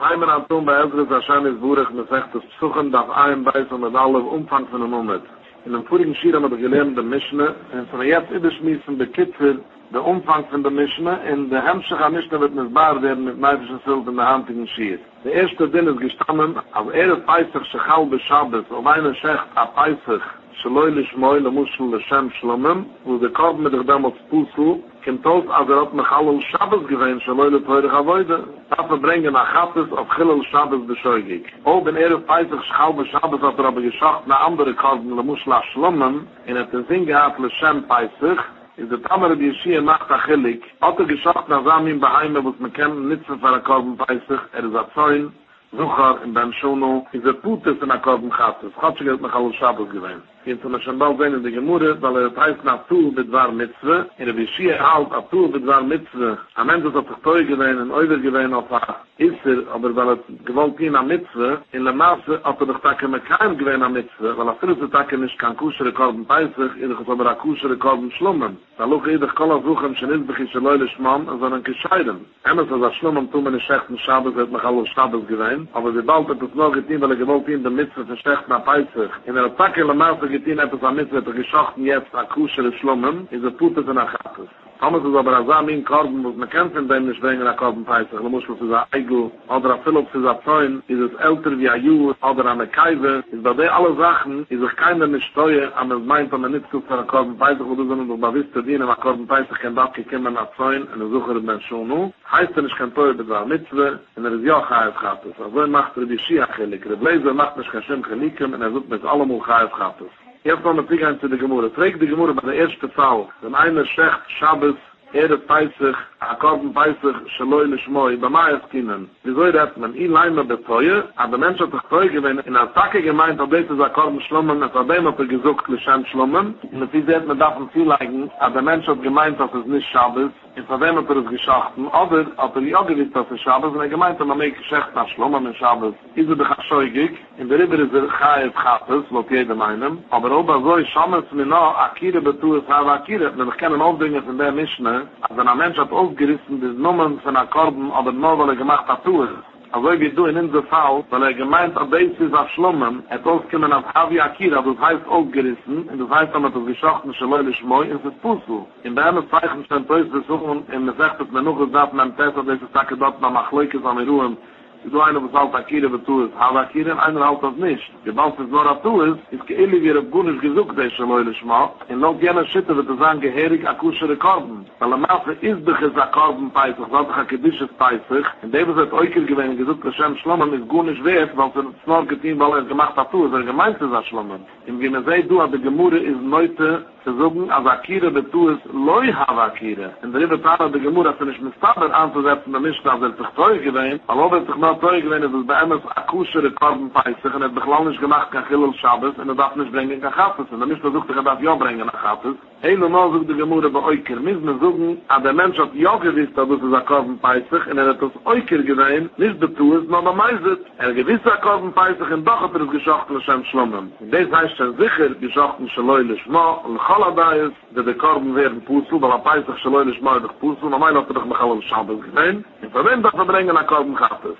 Einmal an Tumba Ezra Zashan ist Burech mit Sechtes Psuchen darf ein Beißen mit allem Umfang von dem Ummet. In dem vorigen Schirr haben wir gelernt, der Mischne, und wenn wir jetzt überschmissen, bekitzelt, der Umfang von der Mischne, in der Hemmschacher Mischne wird missbar werden mit meidischen Silben in der Handigen Schirr. Der erste Ding ist gestanden, als Peisach Schachal Beschabbes, auf einen Schecht, a Peisach, Shaloi Lishmoi, le Muschel, le Shem, Shlomim, wo der Korb mit der Damals Pussel, kommt aus, als hat mich Halal Shabbos gewähnt, Shaloi le Teure Chavoide. Dafür bringen nach Chattis auf Chilal Shabbos bescheuigig. Auch wenn Peisach Schachal Beschabbes hat aber geschacht, nach andere Korben, le Muschel, le Shlomim, in der Sinn gehabt, le Shem Peisach, ist der Tamere, die Schiehe macht Achillig, hat geschacht nach Samin Beheime, wo es mit Kämmen nitzen für Korben Peisach, ist ein Zoin, Zuchar in Benshono, ist Putes in der Korben Chattis, hat sich mit Halal Shabbos gewähnt. Jetzt haben wir schon bald sehen in der Gemüse, weil heißt nach Tuhl mit War Mitzwe, in der Beschirr halt ab Tuhl mit War Mitzwe. Am Ende hat sich Teu gewähnt und Euder gewähnt auf der Isser, aber weil gewollt ihn am Mitzwe, in der Maße hat doch Tage mit keinem gewähnt am Mitzwe, weil viele Tage nicht kann Kuschere Korben Peisach, in der Gesamera Kuschere Korben Schlummen. Da luch jeder Kola suchen, schon ist beginnt Leule Schmann, sondern gescheiden. Emes als Schlummen tun, wenn ich Schechten Schabes, hat mich alle Schabes gewähnt, aber sie bald hat es noch getan, weil gewollt ihn der Mitzwe für Schechten ab Peisach. In der Attacke in der Maße getein etwas am Mitzwe, der geschochten jetzt akuschere Schlummen, ist Putes in Achates. Thomas ist aber Asami in Korben, was man kennt in dem nicht wegen an Korbenpeisach. Man muss für sein Eigel oder ein Philipp für sein Freund, ist es älter wie ein Juh oder eine Kaiser. Ist bei den alle Sachen, ist es keiner nicht teuer, aber es meint, wenn man nicht zu für ein Korbenpeisach oder so, sondern man wisst zu dienen, weil Korbenpeisach kann das gekommen als Freund und er suche den schon noch. Heißt er nicht kein Teuer bei seiner Mitzwe und er ist ja auch Chayef Chattis. Also er macht er die Schia-Chelik. Der Bläser macht nicht kein Schem-Chelikum und er sucht mit allem auch Chayef Chattis. Jetzt noch ein Pigant zu der Gemüse. Trägt die Gemüse bei der ersten Zahl. Wenn einer schecht, Schabbos, Peisach, Korben Peisach, Shaloi Lishmoi, bei Maiaskinen. Wieso das? Man ihn leimer beteuert, aber der Mensch hat sich Zeuge, wenn in der Attacke gemeint, ob das ist ein Korben Schlommen, es hat dem hat gesucht, Lishem Schlommen. Und wie sieht man davon viel eigen, aber der Mensch hat gemeint, dass es nicht Schabbos, es hat dem hat es geschachten, oder hat ja gewusst, dass es Schabbos, und gemeint, man mag Geschäft nach Schlommen und Schabbos. Ist doch scheuigig, in der Rieber ist Chayef Chattis, was jeder meinen, aber auch bei so, ich schaue es mir noch, Akira betu es habe Akira, denn ich kann ihn aufbringen von der Mischne, als wenn ein Mensch hat aufgerissen, die Nummern von einem Korben, aber nur weil er gemacht hat, tue es. Also wie du in unserem Fall, weil er gemeint hat, dass es auf Schlummen, er hat ausgekommen auf Havi Akira, das heißt aufgerissen, und das heißt, dass das geschochten Schaloi Lishmoi ist, ist Pussel. In der einen Zeichen stand Teus besuchen, und es sagt, dass man noch gesagt hat, man testet, dass es sagt, dass man nach Leukes an mir ruhen. Du einer bezahlt Akira, betu es Havi Akira, und einer halt das nicht. Gebald es nur abtu es, ist geillig, wie er auf Gunisch gesucht, der Schaloi Lishmoi, und laut jener Schütte wird es angeherig akushere Korben. Weil am Maße ist doch es Korbenpeisach, was doch ein Kedisches Peisach, und der wird Euker gewesen, gesucht, der Schem Schlommen ist gut nicht wert, weil es ist nur getein, weil er gemacht hat, es er gemeint ist als Schlommen. Und wie man sagt, du, aber die Gemüse ist heute zu sagen, als Akira, betu es Loi Havi Akira. Und der Rivetan hat die Gemüse, als er nicht mit Staber anzusetzen, der Mischner, als er sich teuer gewesen, weil ob er sich nur teuer gewesen ist, ist bei einem akushere Korbenpeisach, und er hat beglaublich gemacht, kein Chilul Shabbos, und er darf nicht bringen, kein Chattis, und der Mischner sucht, er darf ja bringen, kein Chattis. Heile mal sucht die Gemüse bei Euker, müssen suchen, aber der Mensch hat ja gewiss, dass es ein Korbenpeisach, und er hat das Euker gewesen, nicht betu es, sondern meiset. Er gewiss ein Korbenpeisach, und doch hat er es geschochten, Lishem Schlommen. Das heißt schon sicher, geschochten Shaloi Lishma, und Chalabais, dass die Korben werden Pussel, weil ein Peisach Shaloi Lishma durch Pussel, und mein hat er doch noch alle Schabes gesehen, und von wem darf er bringen, ein Korben Chattis.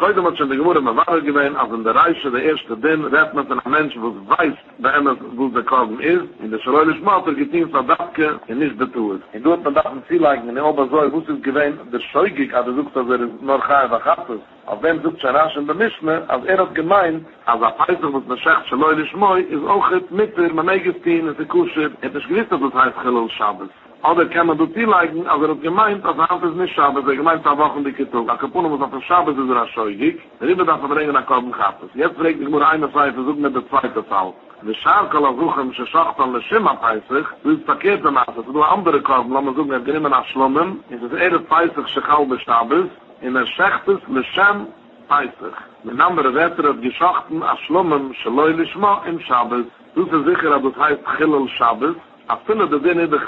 Heute wird schon die Gemüse mit Ware gewesen, als in der Reiche der erste Dinn redet man von einem Menschen, wo es weiß, bei einem, wo der Korben ist, in der Shaloi Lishma, der Gittin Sadapke, und nicht betuet. Und dort man darf ein Ziel eigen, in der Oberzoi, wo es ist gewesen, der Scheugig, aber sucht, dass er nur Chai Vachattes. Auf wem sucht Sharash in der Mischne, als hat gemeint, als Peisach, was man sagt, Shaloi Lishma, ist auch mit Mitter, man Megestin, es ist Kuschit, es ist gewiss, dass es heißt Chilul Shabbos. Oder kann man dort hinlegen, als hat gemeint, als es nicht Schabbos, gemeint, dass Wochen die Kittung. Als Kapunen muss auf den Schabbos, ist scheuigig, der Riebe darf verbringen, nach Korben Chattis. Jetzt fragt ich nur eine Seite, versucht mit der zweite Zahl. Der Scharkal auf Ruchem, der Schochtan, der Schimma Peisach, das ist verkehrt der Maße, das ist nur andere Korben, lassen wir suchen, er kann immer nach Schlommen, es ist Peisach, Schachal, Bestabes, in der Schechtes, Lishem, Peisach. Mit anderen Wetter hat geschochten, als Schlommen, Shaloi Lishma, im Schabbos. Das ist sicher, aber das heißt Chilul Schabbos, Affinity of the is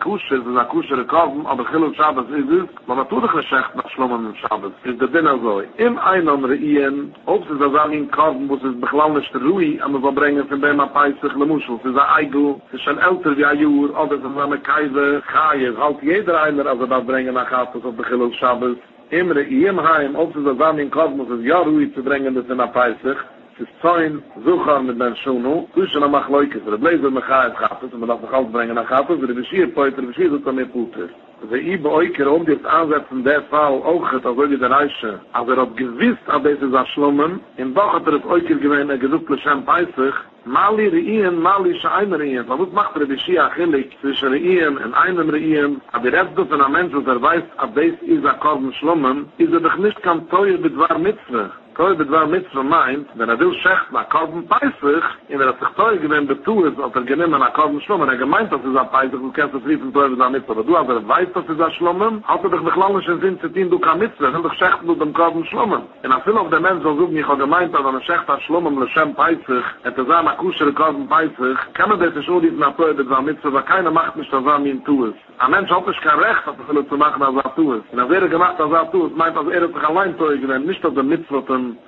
kosher, is a kosher carbon, but Chilul Shabbos is it, but naturally Shecht nach Shlomim Shabbos is the din also. Im Einan Re'ien, ob sie das ein Carbon, wo sie es beglaubnis der Ruhi am Verbringen von Bema Peisig Lemuschel. Sie ist ein Eigel, sie ist schon älter wie ein Jür, oder sie ist eine Kaiser, Chayef, halt jeder einer, als er das bringen nach Hatus auf Chilul Shabbos. Im Re'ien Heim, ob sie das ein Carbon, wo sie ja Ruhi zu bringen, das in der Peisig. Es ist Zoin, Suchar mit Ben Shonu, Kushen am Achleukes, der Bläser Mechaev Chappes, und man darf noch ausbringen nach Chappes, der Beschir Peuter, der Beschir Zutza mehr Puter. Wenn ich bei euch herum jetzt ansetzen, der Fall auch hat, als euch der Reiche, als hat gewiss, dass das ist ein Schlummen, und doch hat es euch gewähnt, gesucht Lashem Peisig, Mali Re'ien, Mali She'aim Re'ien, warum macht der Beschir Achillik zwischen Re'ien und einem Re'ien, aber der Rest von einem Menschen, der weiß, dass das ist ein Korben Schlummen, ist doch nicht kein Teuer mit Dwar Mitzvah. Koi bedwar mitzvah meint, wenn will schecht nach Korben Peisig, in der sich teuer gewinnt betu ist, ob genommen nach Korben Schlummen, gemeint, dass es ein Peisig, du kannst es riefen teuer nach Mitzvah, aber du, aber er weiß, dass es ein Schlummen, hat dich nicht lange schon Sinn zu tun, du kann Mitzvah, wenn dich schecht mit dem Korben Schlummen. Und als viel auf der Mensch soll suchen, ich habe gemeint, dass wenn schecht nach Schlummen, Lashem Peisig, et es an akuschere Korben Peisig, kann man das nicht nur diesen Apoi bedwar Mitzvah, weil keiner macht nicht, dass er mir tu ist. Ein Mensch hat nicht kein Recht, dass er zu machen, als er tu ist. Und als er gemacht, als er tu ist, meint, dass er sich allein teuer gewinnt, nicht auf der Mitzvah,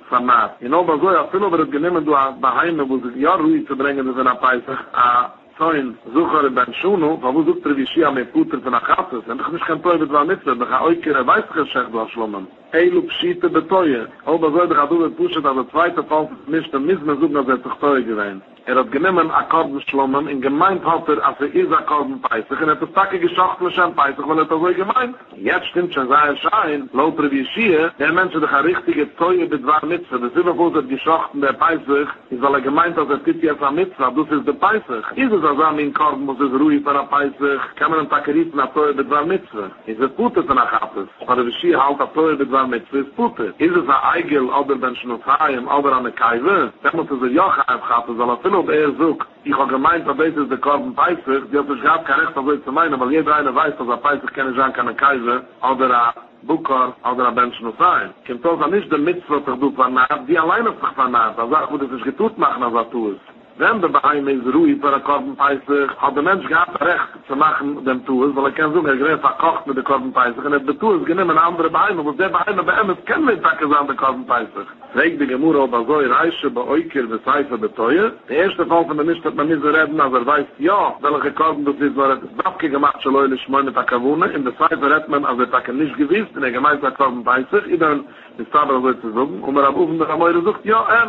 Samat. In Obersoja, viele wird genommen, du hast daheim, wo sie ja Ruhe zu bringen, das ist ein Peisig, Zoin, Sucher Ben Shonu, wo sucht er wie Schia mit Puter von Achatus, und ich nicht kann teuer mit Wamitzler, doch ein Eukere weiß geschäft, du hast Schlommen. Eilu Pschiete beteuer. Obersoja, der hat du mit Pusche, dass der zweite Fall nicht der Mismen sucht, dass er sich teuer gewähnt. Hat genommen Akkorden Schlommen, in gemeint hat als ist Akkorden Peisig, und hat das Tage geschacht, Lashem Peisig, weil er das so gemeint. Jetzt stimmt schon, sei Schein, lauter wie Schia, der Mensch, der hat richtige Teuer mit Wamitzler, das ist immer wo es geschacht, der Peisig, ist weil er gemeint, dass er gibt jetzt am Mitzler, das ist der Peisig. Azam in Korb muss es ruhig para Peisig, kann man ein Takerit nach Teuer mit Dwar Mitzvah. Ist es Putet nach Hattes? Weil der Beschir halt auf Teuer mit Dwar Mitzvah ist Putet. Ist es ein Eigel oder Ben Schnutzheim oder eine Kaiwe? Dann muss es ein Jochheim Hattes, aber viel und er sucht. Ich habe gemeint, dass das ist der Korb Peisig, die hat sich gehabt, kein Recht auf euch zu meinen, weil jeder einer weiß, dass ein Peisig keine Jean kann, ein Kaiwe oder ein Bukar oder ein Mensch nur sein. Kommt also nicht der Mitzvah, die du vernahmt, die alleine sich vernahmt. Er sagt, wo das sich getut machen, als er tust. Wenn der Beheim ist ruhig für den Korben Peisig, hat der Mensch gehabt Recht zu machen dem Tues, weil er kann so gerät verkocht mit dem Korben Peisig, und er betues genommen eine andere Beheim, aber der Beheim bei ihm ist kein Mittages an den Korben Peisig. Reg die Gemurra ob er so reiche bei Eukir bis Haifa beteuer. Der erste Fall von der Mischt hat man nicht so reden, als er weiß, ja, welche Korben das ist, weil er das Babke gemacht, schon leulich schmöne Takavune, in der Zweite redet man, als er Takke nicht gewiss, in der Gemeinschaft Korben Peisig, dann ist aber so zu suchen, und er hat oben der Amoire sucht, ja,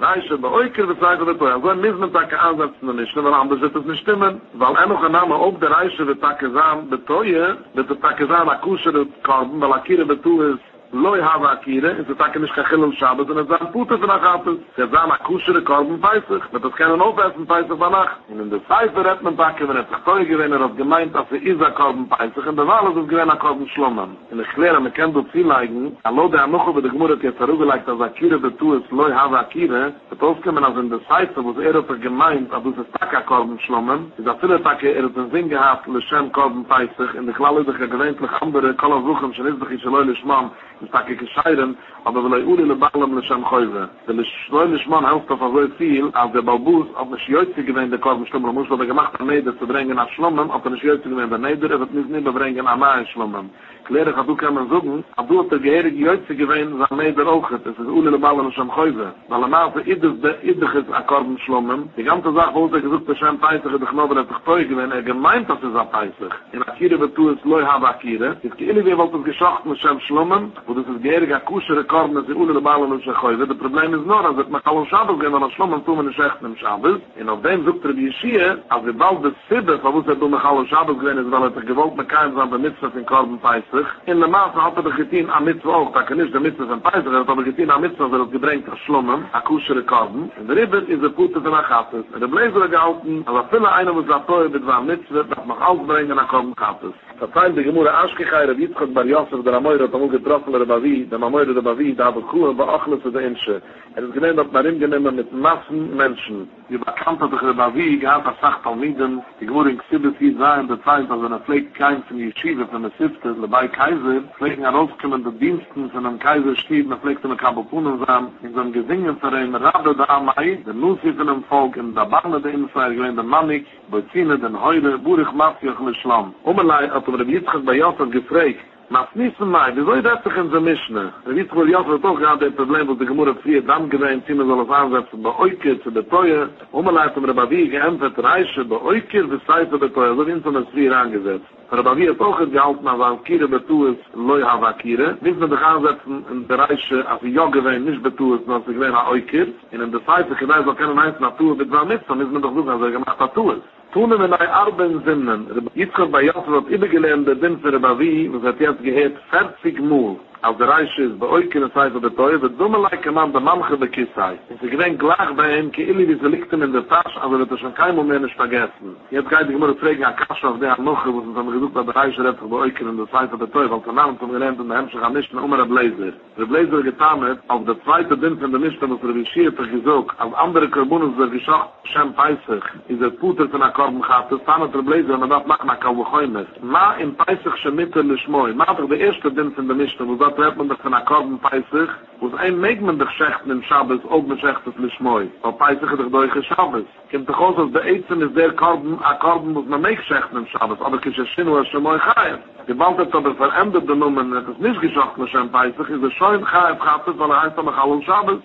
Reiche, bei euch ist das Reiche der Teuer. Also müssen wir Tage ansetzen und nicht, weil anders wird es nicht stimmen. Weil noch ein Name auf der Reiche der Tage sein, der Teuer, dass der Tage sein, der Kusche der Korben, weil Akira der Teuer ist, Loi habe Akira, ist der Tage nicht Kachil und Schabbat, und es ist ein Puter von Achatus. Der sein, der Kusche der Korben Peisig, dass das keinen Aufessen Peisig war nach. Und in der Zeit verrät man Tage, wenn es der Teuer gewinnt, er hat gemeint, dass er ist ein Korben Peisig, und der Wahl ist es gewinnt, ein Korben Schlommen. Und ich lehre, man kann so viel eigen, allo der noch über die Gemüse, die jetzt herübergelegt, dass Akira dazu ist, Loi habe Akira, wird auskommen, als in der Zeit, wo es er hat gemeint, aber es ist Taka Korben Schlommen, ist viele Tage, er hat den Sinn gehabt, Lashem Korben Peisig, in der Glallödige gewöhnlich andere, Kola Wuchem, Schenitzbech, Scheloi Lishmam, es tak gescheiden, aber weil uli le ballam le sham khoyze, weil es soll nicht man auf verwol viel, auf der babus, auf der schjoitze gewende korben stummer muss aber gemacht damit zu bringen nach schlommen, auf der schjoitze gewende neider, das nicht mehr bringen am an schlommen. Klere hat du kann man sagen, aber der geherige schjoitze gewende am neider auch, das ist uli le ballam le sham khoyze, weil man für ides a korben schlommen, die ganze sag wurde gesucht der sham peisige der knoben der verteugen in gemeint das ist a peisig. In akire betu es loy habakire, ist geile wir wollte geschacht mit sham schlommen. Wo das ist geirrig, akushere Korben, dass sie ohne die Ballen und Schäuze. Das Problem ist nur, dass wir nach allem Schabbos gehen, weil Schlommen tun wir nicht echt im Schabbos. Und auf dem sucht er die Yeshia, als wir bald das Sibbe, wo es er nach allem Schabbos gehen ist, weil er sich gewollt mit keinem sein, bei Mitzvah von Korben Peisig. In der Maße hat er die Gittin am Mitzvah auch, da kann nicht der Mitzvah von Peisig, er hat aber die Gittin am Mitzvah, weil er gebringt nach Schlommen, akushere Korben. Und der Ribbet ist der Pute von Achatis. Und der Bläser gehalten, als er viele einer mit Latoe mit seinem Mitzvah, das mag alles bringen nach Korben Achatis. Das heißt, die Gemurre Aschkechai, der Yitzchak Bar Yosef, der Amoir hat amul getroffen, Rebavi, der Mamoire Rebavi, da habe Kuhl beachlet für die Insche. Ist gemeint, dass man ihm genommen mit Massen Menschen, die bekannte sich Rebavi, gehabt als Sachtalmiden, die geworden in Xibis hier sein, der Zeit, als eine Pflegekeim von Yeshiva, von der Sifte, bei Kaiser, pflegen herauskommende Diensten von einem Kaiser steht, man pflegt in Kabopunen sein, in so einem Gesingenverein, Rabbe der Amai, der Nussi von dem Volk, in der Barne der Insel, gewähnt der Mannig, Bezine, den Heure, Burich, Masjach, Lischlam. Omerlei hat er Yitzchak bei Yosef gefragt, Mas nissen mei, wieso ich das sich in der Mischne? Der Witzwohl Josef hat auch gerade ein Problem, wo die Gemüse früher dann gewähnt, sie man soll es ansetzen, bei Oikir zu beteuern. Umleitung mit der Babi geämpft, reiche bei Oikir bis Zeit zu beteuern, so wie uns das früher angesetzt. Der Babi hat auch gehalten, als ein Kire betu ist, Loi Havakire. Nicht mit sich ansetzen, in der Reiche, als ich ja gewähnt, nicht betu ist, sondern sie gewähnt an Oikir. In der Zeit, ich weiß, auch keine Einzelne Natur, mit war mit, dann ist man doch so, als er gemacht hat, tu es. Tunen wir neue Arben Sinnen. Yitzchak bei Yosef hat übergelernt der Dinn für Rebavi, was hat jetzt gehört 40 Mal. Als der Reich ist, bei euch keine Zeit oder Teuer, wird dumme Leiche man der Mamche bekissei. Und sie gewinnt gleich bei ihm, ki illi wie sie liegten in der Tasche, also wird er schon kein Moment nicht vergessen. Jetzt kann ich immer fragen, an Kascha auf der Anoche, wo sie haben gesagt, der Reich rettet bei euch in der Zeit oder Teuer, weil der Name zum Gelähmten der Hemmscher an nicht mehr um Reblazer. Reblazer getan hat, auf der zweite Dinn von der Mischte, was Revischiert hat gesagt, als andere Karbunen sind geschocht, Shem Peissig, ist der Puter von der Korben gehabt, das kann der Reblazer, und das macht man kaum bekäumen. Ma in Peissig schemitter lischmoi, ma hat er der erste Dinn von der Mischte, wo da hat man doch von Akkorden Peissig, wo es ein Megmen der Schächten im Schabbos auch beschächtet nicht mehr. Weil Peissig hat doch durch den Schabbos. Kommt doch aus, dass der Eizem ist der Akkorden, muss man nicht schächten im Schabbos, aber es ist ja schön, wo es schon mal geht. Gewalt hat aber verändert die Nummern, es ist nicht geschockt mit Schabbos Peissig, es ist schon geht, weil er heißt aber Chalul Schabbos.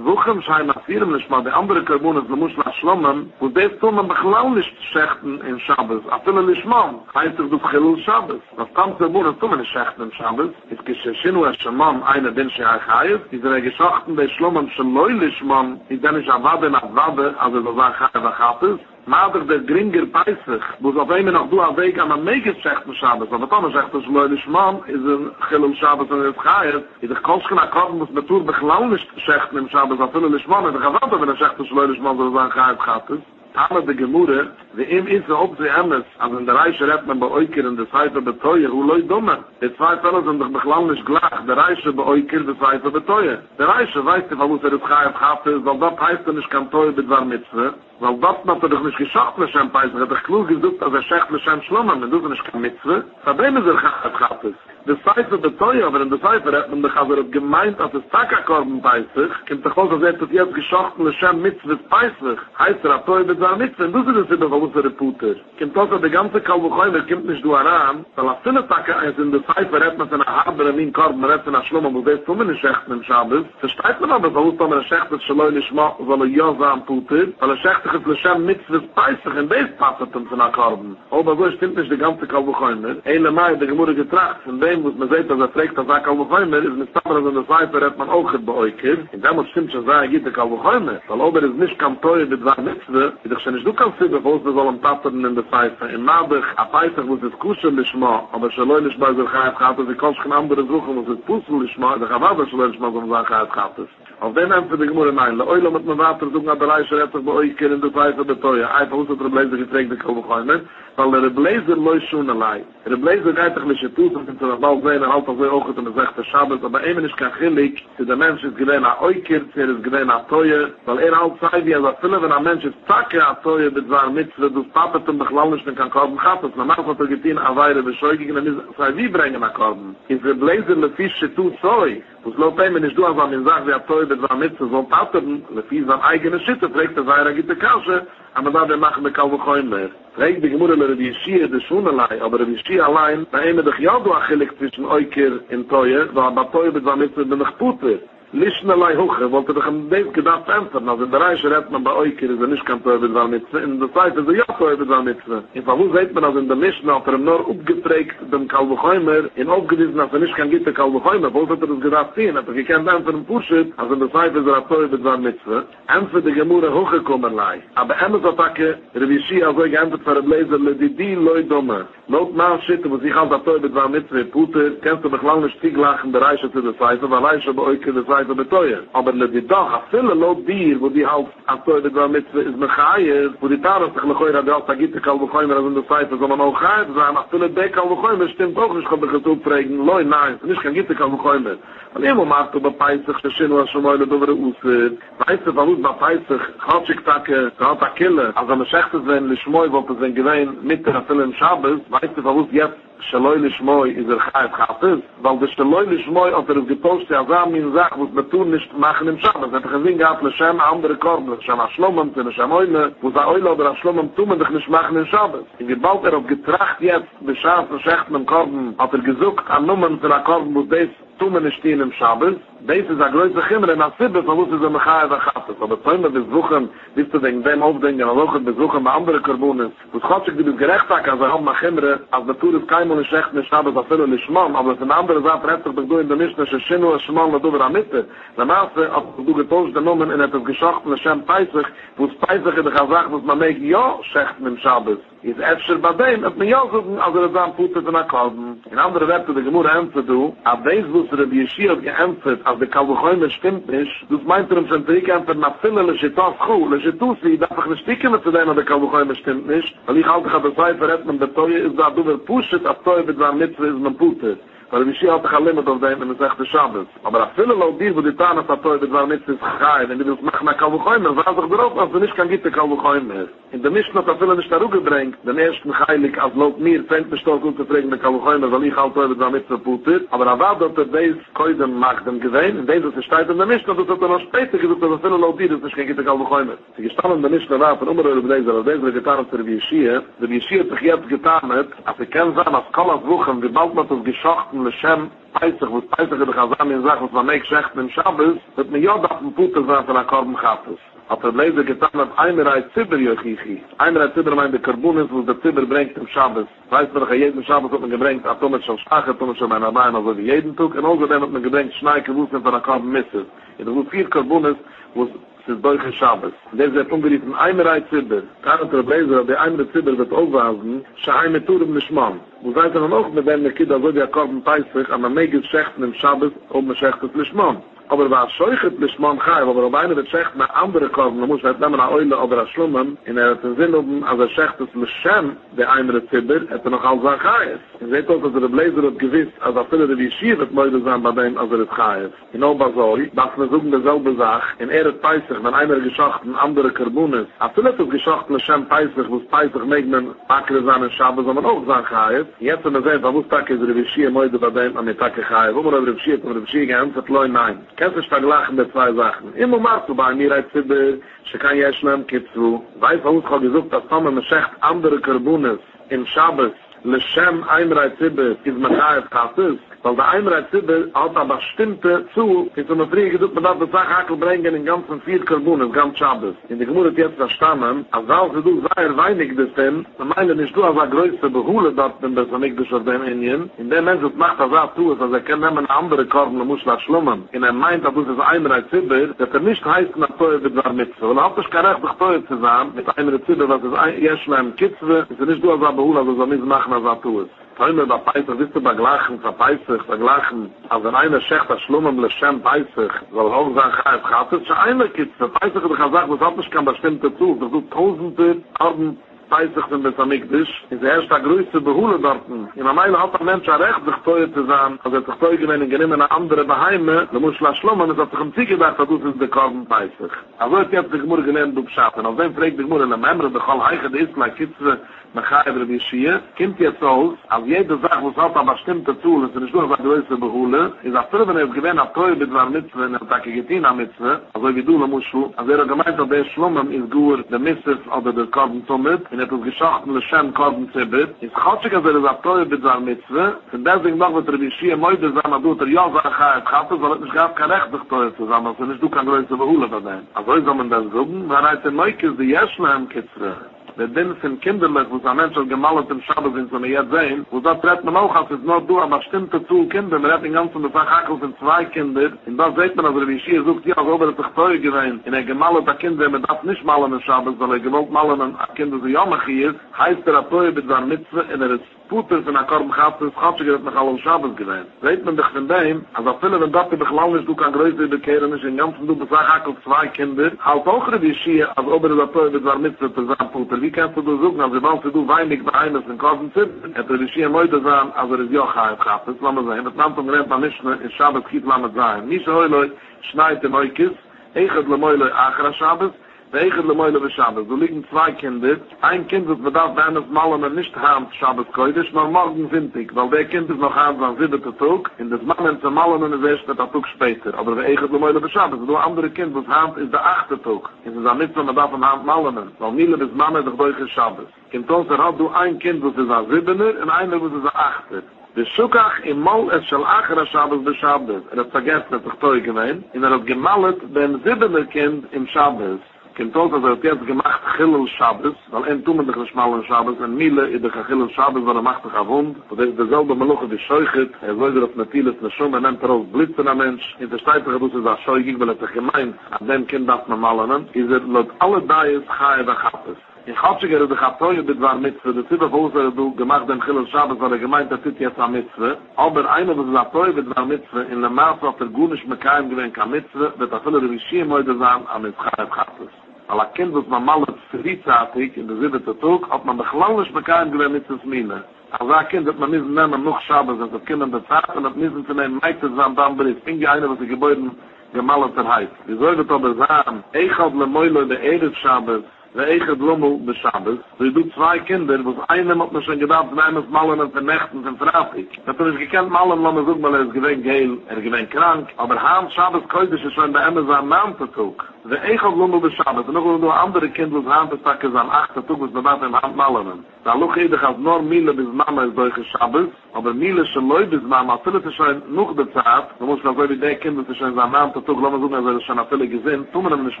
Zuchem scheint nach ihrem nicht mal die andere Karbunen, die muss nach Schlommen, und das tun man beglau nicht schächten im Schabbos. Auf viele nicht mal, heißt es, du Chalul Schabbos. Das kommt zur Buren, tun wir nicht schächten im Schabbos. Es geschehen, dass der Mann einer bin, der er heißt, ist er geschachten, der Schlommen, der Leulich Mann, ist er nicht erwarten, also das war er, was hat es. Mader der Gringer Peissig, wo es auf einmal noch du auf Weg an einem Megesschächten Schabes, aber dann sagt er, Leulich Mann, ist ein Chilum Schabes und ist Chayet, ist ein Koschken-Akkorden, muss man tun, beglaunigt schächten im Schabes, auf Leulich Mann, und er hat wenn er sagt, Leulich Mann, so ein Chayet hat es. Alle de gemoede, de im is de op de emmes, als in de reisje redt men bij oiker in de cijfer beteuien, hoe leuk domme. De zwei fellen zijn toch beglandisch klaar, de reisje bij oiker de cijfer beteuien. De reisje weet van hoe ze het gaat is, want dat heist er niet kan teuien bij waar mitze. Want dat had er toch niet geschacht met zijn pijzer, het is kloeg gezoekt als hij zegt met zijn schlommen, en doet er niet kan mitze. Van dem is er gaat is. De cijfer beteuien, aber in de cijfer redt men, dan gaat er het gemeint als de stakakkorben pijzer, komt toch wel gezegd dat hij het geschacht met zijn mitze pijzer. Heist er teuien war mit, wenn du sie das über uns Reputer. Kommt also der ganze Kalbuchäumer, kommt nicht du heran, weil auf viele Tage ist in der Zeit, verrät man seine Haber, in Korben, verrät seine Schlummer, wo das tun wir nicht schächten im Schabes. Versteht man aber, warum man schächtet, schleu nicht mal, weil ja sein Puter, weil schächtet es Lechem mit, was peisig, in das passet um seine Korben. Aber so stimmt nicht der ganze Kalbuchäumer. Eine Mai, der Gemüse getracht, von dem, was man sieht, dass trägt, dass Kalbuchäumer ist, mit Stammer, in der Zeit, verrät man auch bei euch. In dem stimmt schon, sei, geht der Kalbuchäumer. Weil ob es nicht kann teuer, mit seiner Mitzwe, ich kann nicht so ganz viel, bevor wir sollen tappen in der Pfeife. In Madach, ein Pfeife muss es kuschen nicht mehr, aber Schaloi nicht mehr so gehabt hat, und ich kann schon andere suchen, muss es pussen nicht mehr, dann kann man aber Schaloi nicht mehr so gehabt hat. Auf den Ende bin ich nur in Eile. Eile mit dem Wasser suchen, aber Eile schreit sich bei euch, kann in der Pfeife beteuern. Einfach muss der Rebläser geträgt, ich kann mich hören, weil der Rebläser läuft schon allein. Der Rebläser geht sich nicht zu, und sind sie noch bald sehen, und halt auf die Augen, und sagt der Schabbat, aber einmal ist kein Chilik, der Mensch ist gewähnt an euch, er ist gewähnt an Teuer, weil er halt sei, wie er sagt, wenn ein Mensch ist zack, Atoye bezwar mit das Papatum beglaunlich mit kan Korben gehabt, das normal von Argentin aweire bescheuigen und sei wie bringen nach Korben. Ist der Blazer mit Fische tut soll. Das Lopen wenn ich du aber in Sach der Atoye bezwar mit so Papatum, der Fisch am eigene Schitte trägt der Weider gibt der Kasse, aber da machen wir kaum kein mehr. Trägt die Mutter die sie der Sonne aber die sie allein, da immer der Jado achlich zwischen Euker und Toye, da Atoye bezwar mit den Gputer. Lischnerlei hoche, wollte doch ein Ding gedacht ändern, also in der Reiche redt man bei euch, ist er nicht kein Teufel war mit, in der Zeit ist er ja Teufel war mit. In Favus sieht man, also in der Mischner hat er im Nord aufgeprägt, dem Kalbuchäumer, ihn aufgewiesen, dass er nicht kein Gitter Kalbuchäumer, wollte er das gedacht sehen, hat er gekannt ändern Pushet, also in der Zeit ist er Teufel war mit. Ämpfe die Gemüse hoche kommen lei. Aber Emmes-Attacke, Revishi, also geändert für den Bläser, die Leute, Notmaß schitten, wo sich als Teufel war mit, Puter, kennst du mich lange Stieglachen, der Reiche zu der Zeit, weil Reiche bei euch, Schreiber betoyen. Aber le die Dach, viele Lobbier, wo die halt an Teuer der Mitzwe ist mechaier, wo die Tarif sich lechoyer an der Alta Gitte Kalbuchheimer in der Zeit, soll man auch geheim sein, ach viele Be Kalbuchheimer stimmt auch nicht, kann ich zu fragen, leu, nein, nicht kann Gitte Kalbuchheimer. Weil immer macht du bepeißig, das Schinn war schon mal über Ausser. Weißt du, warum bepeißig, Hatschik-Tacke, Hatakille, als am Schächte sind, Lischmoi, wo es sind gewähnt, mit der Film Schabes, weißt du, warum jetzt Shaloi Lishmoi is Chayef Chafis, weil der Shaloi Lishmoi hat gepostet, ja, so min Sach, was man tun nicht machen im Schabes. Hat gesehen gehabt, Lashem, andere Korben, Lashem Ashlomem, Lashem Oile, wo sie Oile oder Ashlomem tun, man dich nicht machen im Schabes. Und gebald getracht jetzt, beschaß, verschächt mit dem Korben, hat gesucht, an Nummern für den Korben, wo das tun wir nicht in dem Schabes. Das ist der größte Himmel, in der Sibbe, von uns ist der Mechaier der Chafis. Aber wenn wir besuchen, wirst du wegen dem Aufdenken, an Lochen besuchen, bei anderen Korbunen. Das Gottschick, die das gerecht sagt, also haben wir Himmel, als der Tour ist kein und ich schächt nicht habe, dass viele nicht schmarrn, aber es ist eine andere Sache, dass du in der Mischung, dass ich nur schmarrn, dass du in der Mitte, danach hast du getauscht den Nomen und etwas geschockt, und es schämt peisig, wo es peisig in der Gazach, dass man merkt, ja, schächt mit dem Schabes. Ist öfter bei dem, dass man ja suchen, als er dann putet in der Kalben. In anderen Werten, die Gemüse ämpft du, ab des, wo es die Yeshia geämpft, als der Kalbuchäume stimmt nicht, das meint schon zurück ämpft, nach viele Lechetas Schuh, Lechetusi, darf ich nicht sticken zu dem, dass der Kalbuchäume stimmt nicht, weil ich halte, dass das Eifer hat, man beteuert, ist da, du wirst pushen, auf Teuer mit seinem Mitzwe ist man putet. Weil die Schieh hat sich ein Limit auf dem, und es sagt der Schabes. Aber auch viele Leute, die Tarnas hat Teuer mit seinem Mitzwe ist geheim, und die das machen nach Kalbuchäume, war sich darauf, dass du nicht kann Gitte Kalbuchäume. In der Mischung hat viele nicht darüber gebringt, den ersten Heilig, als laut mir, 10 Stunden gut zu fragen, der Kalbuchäume, weil ich halt Teuer mit seinem Mitzwe putet. Aber er war dort, dass er das Käuden macht, und gesehen, in dem ist steht in der Mischung, dass er noch später gesagt hat, dass viele Leute, dass es kein Gitte Kalbuchäume. Sie gestanden in der Mischung war, von Umröhr über diese, als diese getan hat für die Schieh, die Schieh hat sich jetzt getan hat, als ich kann sagen, als Kallas Wochen, wie bald man das geschochten, Lashem, peisig, wo es peisig in der Chazam in Sachen, was man nicht schächt im Schabes, wird mir ja dachten, Puter sein von der Korben Chattis. Hat der Leser getan, dass Einrei Zibber Jochichi. Einrei Zibber meint der Karbunis, wo der Zibber bringt im Schabes. Weiß man, dass jeden Schabes hat man gebringt, Atomet schon Schach, Atomet schon meiner Beine, also wie jeden Tag. Und außerdem hat man gebringt, Schneike, wo es von der Korben Misses. In der Wut 4 Karbunis, wo es ist Deutsche Schabes. Und der ist ungeriefen, Einrei Zibber. Kann der Leser, der Einrei Zibber wird aufweisen, Schei mit Turm nicht Mann. Und seid dann auch mit dem Kind, also der Korben peisig, an der Megel Schächten im Schabes, um der Schächtes Lischmann. Aber war scheuchert Lischmann Chayv, aber ob einer wird schächt nach anderen Korben, dann muss man nehmen nach Eule oder nach Schlummen, in er hat den Sinn oben, als er schächt es Lischem, der einere Zibber, hat er noch alles an Chayv. Und seht auch, dass er der Bläser hat gewiss, als er viele der Yeshiva wird möchte sein bei dem, als er das Chayv. In Obazoi, dass wir suchen derselbe Sache, in er hat peisig, wenn einer geschachten andere Korbunis, als er hat es geschachten Lischem peisig, wo es peisig mögen, packere seinen Schabes, aber auch sein Chayv. Jetzt wenn wir sehen, warum es Tag ist, der Yeshiva möchte bei dem, an der Tag Chayv, wo man der Yeshiva geämpft, leu nein. Kannst du dich vergleichen mit zwei Sachen. Immer machst du bei mir ein Zibbe, Shekan Yeshlem, Kitzu. Weiß, warum ich habe gesagt, dass Tome Meshecht andere Karbunas im Schabbos, Leshem, Einrei Zibbe, ist Mechaiv Chassis. Weil der Einrei Zibbe hat aber bestimmte zu, ist immer früher gesagt, man darf das Sachakel bringen in ganzen 4 Karbunas, ganz Schabbos. In der Gemüse jetzt verstanden, als auch du sehr weinig bist, man meint nicht du, als er größte Behule dort bin, das nicht durch den Indien. In dem Mensch, das macht das auch zu, als er kann nehmen andere Korben, muss er schlummen. Und er meint, dass das Einrei Zibbe, dass er nicht heißt, nach Teuer wird war mit. Weil er hat nicht kein Recht, nach Teuer zu sein, mit Einrei Zibbe, was ist Jeschleim Kitzwe, ist er nicht du, als er Behule, also nicht machen, als er zu ist. Träume bei Peisig, wisst du, bei Glachen, vergleichen, als wenn einer schächt, das Schlummen, Lashem, Peisig, soll auch sein, Chayef, Chafis, schon einer gibt es, Peisig hat gesagt, das hat nicht kein bestimmter Zug, das sind Tausende, Arden, Peisig sind das Amikdisch, ist der erste größte Behule dort. In der Meile hat der Mensch ein Recht, sich teuer zu sein, als er sich teuer gewinnt, in einer anderen Beheime, dann muss ich das Schlummen, es hat sich im Ziel gedacht, das ist der Korben Peisig. Also jetzt hat sich morgen in du beschaffen, auf dem fragt sich morgen, in der Memre, der Chalheiche, der Isla, Kitzwe, Mechaiver Bishir, kommt jetzt aus, als jede Sache, was hat aber bestimmte Zuhl, ist nicht nur, was du willst, behole, ist auch früher, wenn er gewähnt, hat Teuer mit seiner Mitzwe, in der Takegetina Mitzwe, also wie du, Lamushu, also er hat gemeint, dass der Schlummen ist gut, der Misses oder der Korben Tummet, und er hat uns geschacht, mit Lashem Korben Zibit, ist Chatschik, also er ist Teuer mit seiner Mitzwe, und deswegen noch, wird er Bishir, möchte sein, dass du, der Josachai, Chatschik, weil er nicht gar kein Recht, sich Teuer zu sein, also nicht du, kann größer behole bei dem. Also soll man dann sagen, weil er ist ein Neukes, die Jeschleim Kitzwe. Der Dillis in Kinderlich, wo es ein Mensch auf gemalt im Schabbat sind, so man jetzt sehen, wo das redet man auch, als es nur durch, aber stimmt dazu, Kinder, man hat den ganzen Tag Hakel von zwei Kinder, und da sieht man, also wie Schier sucht, ja, als ob er sich teuer gewinnt, in ein gemalter Kind, wenn man das nicht malen im Schabbat, sondern gewollt malen ein Kind, das ja mach hier ist, heißt er, ab teuer mit seinem Mitzwe, und er ist Puter von der Korb gehabt, das hat sich jetzt noch alle im Schabbat gewinnt. Seht man dich von dem, also viele, wenn das die Beglaubnis, du kann größer bekehren, ist in ganzen du besagt Hakel zwei Kinder, halt auch wie Schier, als ob er sich teuer mit seinem Mitzwe zu sein, Puter. Wie kannst du das suchen, als du weinig bei einem in Kosenzippen, hätte die Schier heute sein, als er ist Jochheit gehabt. Das lassen wir sehen. Das Land und Rentner nicht mehr in Schabbat geht, lassen wir sein. Nicht heute schneit in Eukis, Eichet Lemoyle Achra Schabbat, Eichet Lemoyle Schabbat. So liegen zwei Kinder. Ein Kind, das bedarf bei einem Malen und nicht Hand Schabbat heute, ist noch morgen windig, weil der Kind ist noch Hand am 7. Tag, in das Malen zu Malen und der 6. Tag später. Aber Eichet Lemoyle Schabbat, das andere Kind, das Hand ist der 8. Tag. Es ist am Mittwoch, man darf am Hand Malen, weil Mille bis Malen der Beuge Schabbat. Kind uns, hat du ein Kind, das ist am 7er und einer, das ist am 8er. The Shukach im Mol es shall achra Shabbos be Shabbos. Er hat vergessen, dass ich teuer gemein. Und er hat gemalet beim siebener Kind im Shabbos. Kind tot, dass er hat jetzt gemacht Chilul Shabbos. Weil ein Tumendich nicht mal in Shabbos. Und Miele in der Chilul Shabbos war er machtig avund. Und das ist derselbe Meluche wie Scheuchit. Er soll dir auf Natilis ne Schum. Er nimmt daraus Blitzen am Mensch. In der Zeit, dass er sagt, Scheuchig, weil er sich gemeint. An dem Kind darf man malen. Ist er laut alle Dais Chae Vachappes. In Chatschigere, der Chattoye, das war Mitzwe, das ist auf Hose, du gemacht den Chilul Shabbos, weil er gemeint, das ist jetzt am Mitzwe. Aber einer, das ist Chattoye, das war Mitzwe, in der Maße, auf der Gunisch Mekayim gewinnt kam Mitzwe, wird auf viele Revishim heute sein, am Mitzchayim Chattis. Weil ein Kind, das man mal friedzeitig in der siebete Tag, hat man beglandisch Mekayim gewinnt Mitzwes Mine. Als ein Kind, das man nicht nehmen, noch Shabbos, das Kind in der Zeit, und das müssen zu nehmen, meistens am Dambriss, in die eine, was die Gebäude gemalter heißt. Wie soll das aber sein? Echad le Moilo in der Eretz Shabbos, der Eichet Lummel des Shabbos. So ich tue zwei Kinder, wo es einem hat mir schon gedacht, nein, es malen und vernechten sind fraglich. Hat er nicht gekannt, malen, lassen wir es weil er ist gewinnt geil, er gewinnt krank. Aber Hans Shabbos könnte sich schon bei ihm seinen Namen verzog. Der Eichet Lummel des Shabbos. Und noch ein anderer Kind, wo es Hans ist, dass er seinen Achter tut, was man darf in Hand malen. Da luch jeder hat nur Miele bis Mama ist durch Shabbos, aber Miele schon Leute bis Mama, als viele schon noch bezahlt, da muss man so wie der Kind, das ist schon seinen Namen verzog, lassen wir es weil er schon auf viele gesehen, tun wir ihm nicht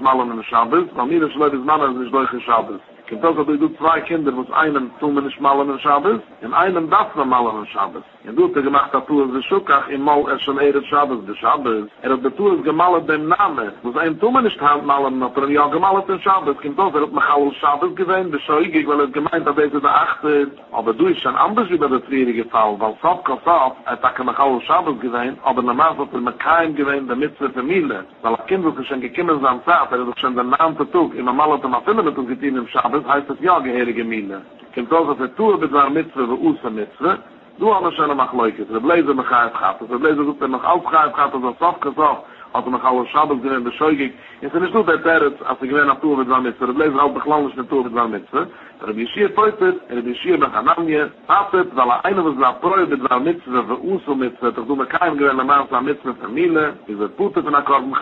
malen in Shabbos, weil Miele schon Leute bis Mama ist nicht Shabbos. Gibt es also, du zwei Kinder, wo es einem tun wir nicht malen in Shabbos, in einem darf man malen in Shabbos. Und du hast dir gemacht, dass du es in Shukach im Mal es schon Eretz Shabbos, der Shabbos. Hat dazu es gemalt dem Namen, wo es einem tun wir nicht Hand malen, aber ja gemalt in Shabbos. Gibt es also, er hat Mechalul Shabbos gewähnt, bescheuigig, weil er gemeint hat, dass er der Achte ist. Aber du ist schon anders über das schwierige Fall, weil Sof, er hat Mechalul Shabbos gewähnt, aber normal hat er mit keinem gewähnt, damit es für Familie. Weil das Kind ist schon gekümmert sein Zeit, er hat schon den Namen verzug, immer mal hat er mal viele mit uns getehen im Shabbos, heißt es ja gehörige Miene. Kommt aus, dass er tue, bis war Mitzwe, wo Usa Mitzwe, du aber schon mach Leukes, der Bläser mich aufgehabt, der Bläser sucht er noch aufgehabt, das ist aufgesagt, als er mich alle Shabbos gewinnt, bescheuigig, ist er nicht nur der Territz, als er gewinnt nach Tue, bis war Mitzwe, der Bläser auch beglandisch nach Tue, bis war Mitzwe, der Bishir Teutet, der Bishir Bechanamje, Tatet, weil er einer, was nach Preu, bis war Mitzwe, wo Usa Mitzwe, doch du mit keinem gewinnt, der Mann war Mitzwe, Familie, ist er Putet und er kommt mich.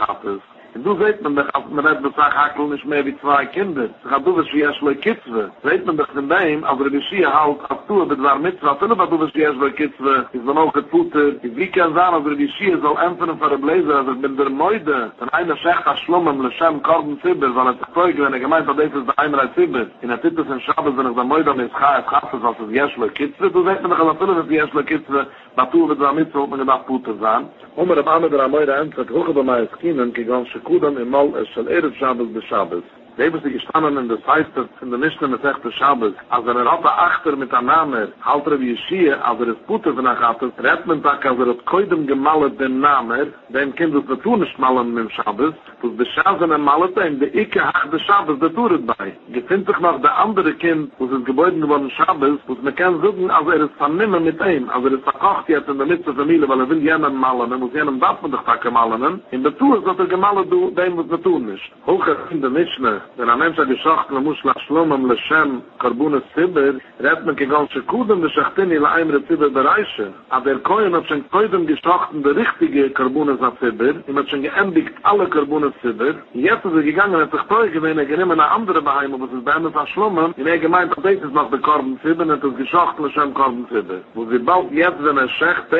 Und du seht man doch, als man hat besagt, Hakel nicht mehr wie zwei Kinder. So hat du was wie Eschloi Kitzwe. Seht man doch von dem, als Rebishia halt, als du mit war Mitzwe, als immer du was wie Eschloi Kitzwe, ist man auch geputet. Und wie kann sein, als Rebishia soll empfangen von der Bläser, als bin der Mäude. Denn einer schächt als Schlumm im Lechem Korben Zibber, weil er zerzeug, wenn er gemeint hat, das ist der Einrei Zibber. In der Titus im Schabes, wenn ich der Mäude am Ischai, es gab es als es wie Eschloi Kitzwe. Du seht man doch, als immer wie Eschloi Kitzwe, als du mit war Mitzwe, hat man gedacht, putet sein. Und mit dem anderen der Mäude entfällt, hoch über meine Skinen, gegangen Kudam im Mal es soll Eretz Shabbos be Shabbos. Die haben sich gestanden in das heißt, in der Nischne mit echter Shabbos. Als er hat der Achter mit der Name, halt er wie Yeshia, als er ist Puter von Achattes, rät man tak, als er hat Koidem gemalet den Namen, dem Kind das dazu nicht malen mit dem Shabbos, das beschaßen er malet ein, der Icke hacht der Shabbos dazu ist bei. Gefind sich noch der andere Kind, wo es ins Gebäude geworden Shabbos, wo es man kann suchen, als er ist vernimmen mit ihm, als er ist verkocht jetzt in der Mitte Familie, weil er will jenen malen, er muss jenen darf man doch tak malen, in dazu ist, dass er gemalet dem, was dazu nicht. Hoch ist in der Nischne, wenn ein Mensch hat geschockt, man muss nach Schlummen, Lechem, Karbunas Zibber, rät man gegangen, Schekudem, der Schachtini, la Eimre Zibber bereiche. Aber der Koen hat schon Koidem geschockt, der richtige Karbunas Zibber, ihm hat schon geendigt alle Karbunas Zibber. Jetzt ist er gegangen, hat sich teuer gewinnt, er genommen eine andere Beheim, aber es ist bei einem von Schlummen, in er gemeint, das ist noch der Karben Zibber, hat es geschockt, Lechem Karben Zibber. Wo sie bald jetzt, wenn er schächt,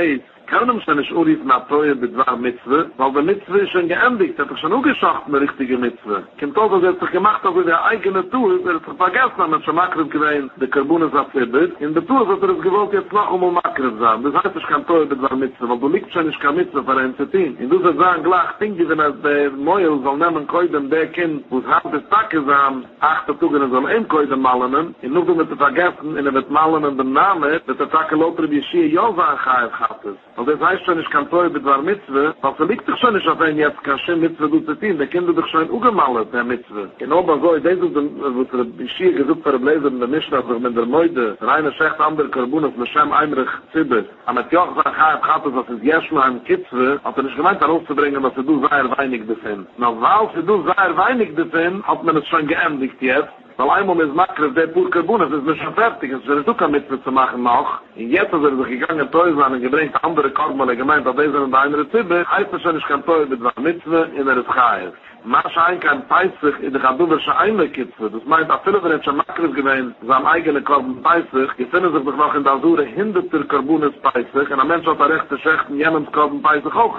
kann uns nicht Urif nach Teuer bedwar Mitzwe, weil der Mitzwe ist schon geendigt, hat er schon auch geschafft, eine richtige Mitzwe. Kommt auch, er hat sich gemacht, auch der eigene Tour, er hat sich vergessen, er hat schon Makrib gewählt, der Karbunas hat verbirgt. In der Tour hat er es gewollt, jetzt noch Makrib sein. Das heißt, ich kann Teuer bedwar Mitzwe, weil du liegt schon, ich kann Mitzwe für ein Zettin. In dieser Sache gleich, denke wenn es der Meuel soll nehmen, koidem der Kind, wo es hart ist, takkesam, achter Tugenen soll ein koidem malen, in nur damit er vergessen, in er wird malen in dem Namen, dass er takkelotre wie Schie Jovan hat es. Und das heißt schon, ich kann teuer mit der Mitzwe, weil es liegt doch schon, ich habe ihn jetzt kein Schirm Mitzwe zu ziehen, der Kind wird doch schon ungemalt, der Mitzwe. Genau, aber so, das ist, was der Schie gesucht für den Bläser in der Mischner, sich mit der Meude, reine Schecht, andere Karbunas, Meshem, Eimrich, Zibber. Aber mit Jovan hat es, was ist Jeschlein, Kitzwe, hat er nicht gemeint, darauf zu bringen, dass du sehr weinig befindest. Na, weil du sehr weinig befindest, hat man es schon geendigt jetzt. Weil einmal ist Makrif, der pur Karbunas, ist mir schon fertig, es wäre doch kein Mitzwe zu machen noch. Und jetzt ist sich gegangen, teuer sein und gebringt andere Kormele gemeint, dass dieser und der andere Zibbe, heißt es schon, ich kann teuer mit der Mitzwe in der Schaif. Masch ein kann peisig in der Gadubersche Einlekitzwe, das meint, dass viele von den Makrif gemeint, seinem eigenen Korben peisig, die finden sich doch noch in der Sure hinter Karbunas peisig, und ein Mensch hat der rechte Schacht in jenem Korben peisig auch.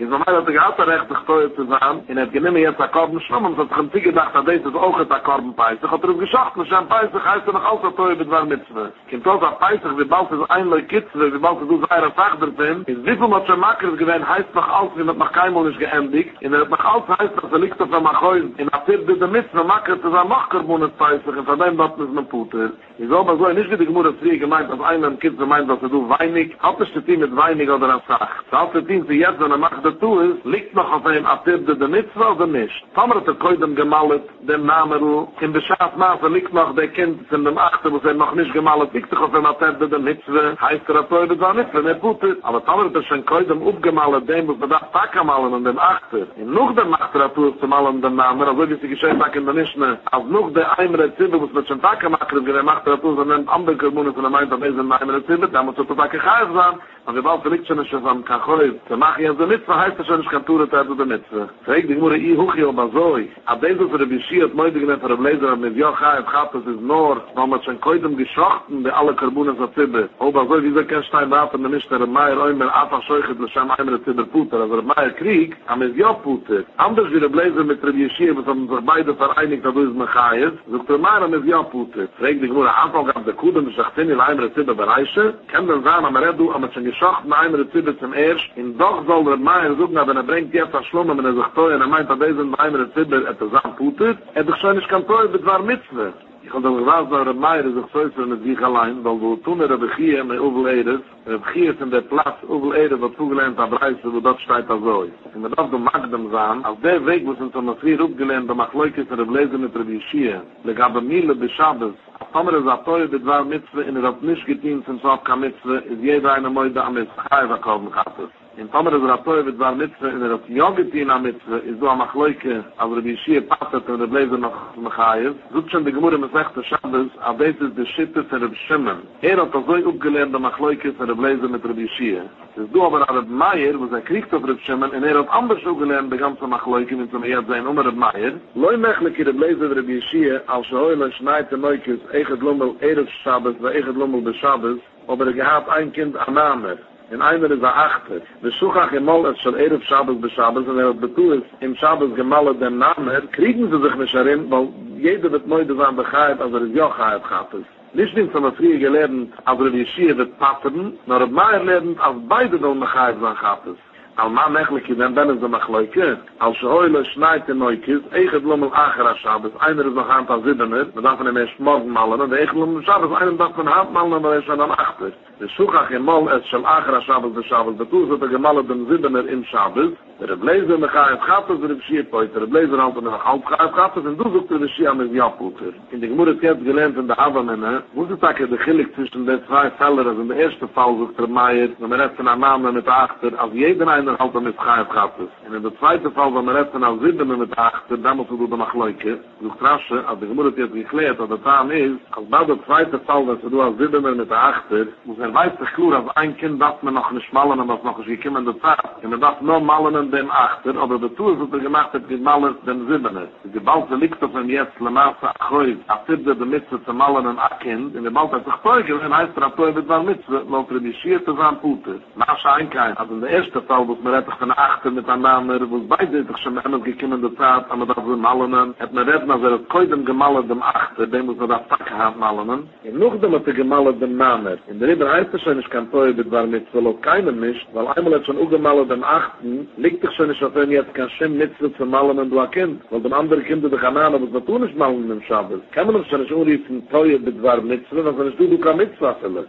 In so meiner Zeit hat recht gesteuert zu sein, in der Genehme jetzt der Korben schwamm, und es hat sich gedacht, dass das auch der Korben peisig, hat es geschafft, dass ein peisig heißt noch alles, was teuer mit der Mitzwe. Kommt auch der peisig, wie bald es ein Lekitzwe, wie bald es du seiner Sachter sind, ist wie viel man schon Makrif gewinnt, heißt noch alles, wie man noch keinmal nicht geendigt, und er hat noch alles heißt, dass er liegt auf der Machoin, in der Zeit der Mitzwe, Makrif zu sein, noch Karbunas peisig, und von dem dort ist man Puter. Ich so, aber so, nicht wie die Gemüse Zwie gemeint, dass einer im Kitzwe meint, dass du weinig, hat es die Team mit weinig oder eine Sache. Das hat die Team sie jetzt, wenn er macht, dazu ist, liegt noch auf einem Abtirde der Mitzvah oder nicht. Tomer hat er koidem gemalt, dem Namerl, in beschaaf Maße liegt noch der Kind in dem Achter, wo er noch nicht gemalt, liegt doch auf einem Abtirde der Mitzvah, heißt er, er war nicht, wenn er gut ist. Aber Tomer hat er schon koidem aufgemalt, dem muss man das Taka malen in dem Achter. In noch dem Achter ist zu malen dem Namerl, also wie sie geschehen, da kann man nicht mehr. Als noch der Eimere Zibbe, muss man schon Taka machen, wenn er macht, er tut, sondern andere Kommunen, wenn er meint, er ist ein Eimere Zibbe, da muss er zu Taka Chais sein, aber wir brauchen nicht schon, dass Kachoiz, zu machen ja so Mitzvah heißt es schon, ich kann Ture Tadu der Mitzvah. Fregt dich, Mure, I Huchi Obazoi. Ab desu für die Bishir, hat Möde genannt, für die Bläser, mit Jochai, im Chappes ist Nord, weil man schon koidem geschochten, die alle Karbunas hat Zibbe. Obazoi, wieso kein Stein warten, wenn nicht der Meier, Oimer, Afach, Scheuchet, Lashem, Eimer, Zibbe, Puter. Also der Meier Krieg, am ist ja Puter. Anders wie der Bläser mit der Bishir, was haben sich beide vereinigt, dadurch ist Mechaiz, sagt der Meier, am ist ja Puter. Fregt dich, Mure, Anfang gab der Kudem, die Schachtini, in Eimer, Zibbe, bereiche, kann dann sagen, am Redu, am schon geschochten, Eimer, Zibbe zum Ersch, in doch soll der Meier suchen, aber er bringt jetzt das Schlummer, wenn er sich teuer, er meint, dass er diesen Meier Zibber etwas anputet, er doch schon nicht kann teuer, das war Mitzwe. Ich habe gesagt, dass der Meier sich teuer mit sich allein, weil wir tun, er beginnen mit Uweledes, er beginnen in der Platz Uweledes, was zugelernt hat, reißen, wo das steht da so ist. Und wir dürfen Magdem sein, auf der Weg, wo sind uns hier aufgelernt, da macht Leukes, er bläsen mit der Bischir, der gab Mille bis Schabes, Tomer ist auch teuer, das war Mitzwe, in er hat nicht getan, sind es auch kein Mitzwe, ist jeder eine Mäude am Eschaiwa kaufen hat es. In Tomer ist auch teuer, das war Mitzwe, in er hat ja getan am Mitzwe, ist so am Achleuke, aber die Schie passet, und er bläse noch Mechaiz. Sucht schon die Gemüse mit Rechte Schabes, aber das ist die Schitte für den Schimmen. Hat das so aufgelernt, am Achleuke, für den Bläse mit der Schie. Das ist aber auch der Meier, wo er kriegt auf den Schimmen, und hat anders aufgelernt, der ganze Achleuke, mit dem Erdsein, der Meier. Leu mechliche, der Bläse für die Schie, als Heule schneit der Leukes, Eichet Lommel Eretz Shabbos, wa Eichet Lommel des Shabbos, aber gehad ein Kind Anamer. In einer ist Achter. Der Schuchach im Mol ist schon Eretz Shabbos des Shabbos, und hat betu ist, im Shabbos gemalt den Namer, kriegen sie sich nicht herin, weil jeder wird moide sein Bechaib, als ist ja Chaib gehabt ist. Nicht nimmt man früher gelernt, als die Schie wird passen, nur hat Meier lernt, als beide sollen Bechaib sein gehabt ist. Alma mechlikie, denn dann ist er mechloike. Als Heule schneit in Neukis, Eichet Lommel Achera Shabbos, einer ist noch an der Sibbener, man darf ihn erst morgen malen, und Eichet Lommel Shabbos, einen darf man halb malen, aber er ist schon am Achter. Der Schuchach im Mol ist schon Achera Shabbos, der Shabbos, der Tuch hat er gemalt den Sibbener im Shabbos, der Bläser mechai es Chappos, der Bschierpeuter, der Bläser hat er noch halbchai es Chappos, und du sucht er der Schie am Japuter. In der Gemurre ist jetzt gelernt in der Havamene, wo sie sagt, der Chilik zwischen den zwei Fellern, also in der ersten Fall sucht der Meier, und man hat von Amame mit Achter, als jeder ein er halt damit Chaib gehabt ist. Und in der zweiten Fall, wenn man jetzt dann auf Sieben mit Achter, dann muss man durch die Machleuke, durch Trasche, als die Gemüse jetzt geklärt, dass der Tarn ist, als bei der zweiten Fall, wenn du auf Sieben mit Achter, muss er weiß sich klar, als ein Kind darf man noch nicht malen, was noch ist gekommen in der Zeit. Und man darf nur malen von dem Achter, aber der Tour, was gemacht hat, gemallert dem Siebenes. Die Balte liegt auf dem jetzt, le Masse Achreuz, abtirde der Mitzwe zum Malen und Akind, und die Balte hat sich Teugel, und heißt er, Teugel war Mitzwe, laut Rebischierte sein Puter. Masche Einkein, also in der erste Fall, wo es mir rettig von Achter mit Andamer, wo es beide sich schon immer gekommen in der Zeit, aber das sind Malen, hat mir retten, als er hat keinem gemallert dem Achter, dem muss er das Tacken haben, Malen, und noch dem hat er gemallert dem Namer. In der Rieber heißt es schon, ich kann Teugel war Mitzwe, laut keinem nicht, weil einmal hat schon auch gemallert dem Achten, liegt dich schon nicht auf ihn jetzt kein Schimm Mitzwe zu malen und du ein Kind, weil dem anderen Kind der Chanan, aber das tun nicht malen im Schabbos. Kann man doch schon nicht unriefen, teuer mit war Mitzwe, was nicht du kann Mitzwe füllen.